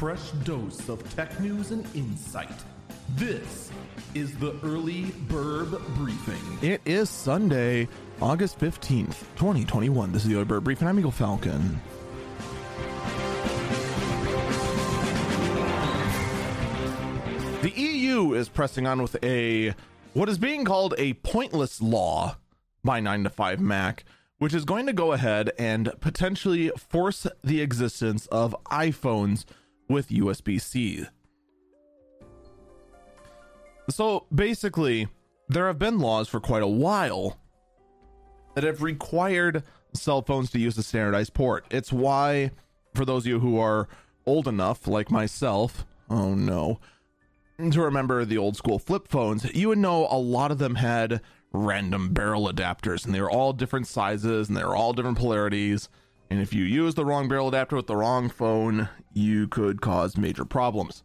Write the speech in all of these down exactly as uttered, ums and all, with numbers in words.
fresh dose of tech news and insight. This is the Early Bird Briefing. It is Sunday, August fifteenth, twenty twenty-one. This is the Early Bird Briefing. I'm Eagle Falcon. The E U is pressing on with a what is being called a pointless law by nine to five Mac, which is going to go ahead and potentially force the existence of iPhones with U S B C. So basically, there have been laws for quite a while that have required cell phones to use a standardized port. It's why, for those of you who are old enough, like myself, oh no, to remember the old school flip phones, you would know a lot of them had random barrel adapters, and they were all different sizes and they were all different polarities. And if you use the wrong barrel adapter with the wrong phone, you could cause major problems.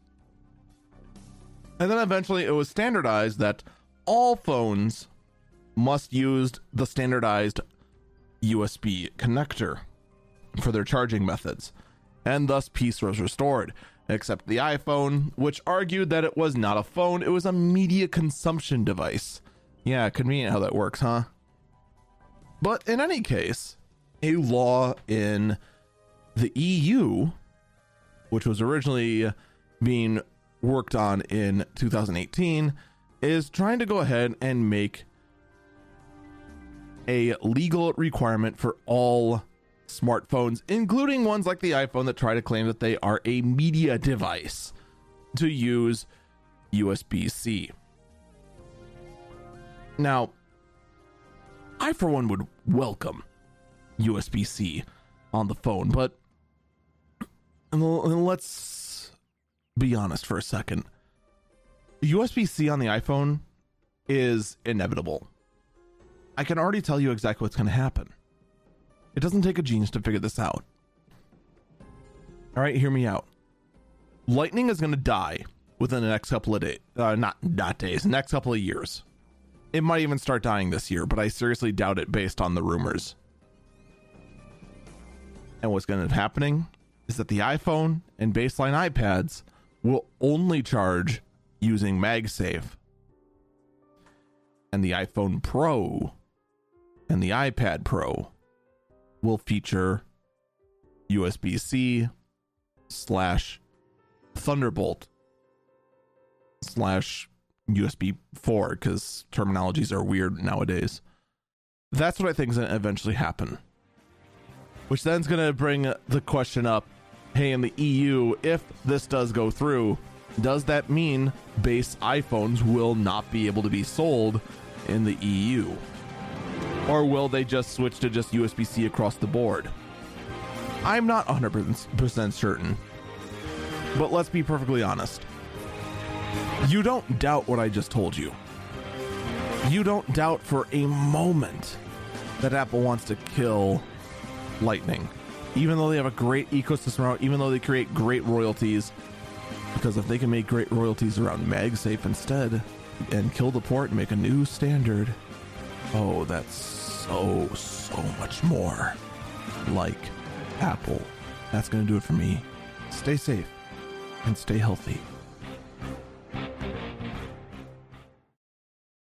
And then eventually it was standardized that all phones must use the standardized U S B connector for their charging methods. And thus peace was restored, except the iPhone, which argued that it was not a phone, it was a media consumption device. Yeah, convenient how that works, huh? But in any case, a law in the E U, which was originally being worked on in two thousand eighteen, is trying to go ahead and make a legal requirement for all smartphones, including ones like the iPhone that try to claim that they are a media device, to use U S B C. Now, I for one would welcome U S B C on the phone, but let's be honest for a second. U S B C on the iPhone is inevitable. I can already tell you exactly what's going to happen. It doesn't take a genius to figure this out. All right, hear me out. Lightning is going to die within the next couple of days, uh, not, not days, next couple of years. It might even start dying this year, but I seriously doubt it based on the rumors. And what's going to be happening is that the iPhone and baseline iPads will only charge using MagSafe. And the iPhone Pro and the iPad Pro will feature U S B C slash Thunderbolt slash U S B four, because terminologies are weird nowadays. That's what I think is going to eventually happen. Which then is going to bring the question up, hey, in the E U, if this does go through, does that mean base iPhones will not be able to be sold in the E U? Or will they just switch to just U S B C across the board? I'm not one hundred percent certain. But let's be perfectly honest. You don't doubt what I just told you. You don't doubt for a moment that Apple wants to kill Lightning, even though they have a great ecosystem around, even though they create great royalties, because if they can make great royalties around MagSafe instead and kill the port and make a new standard, oh, that's so, so much more like Apple. That's going to do it for me. Stay safe and stay healthy.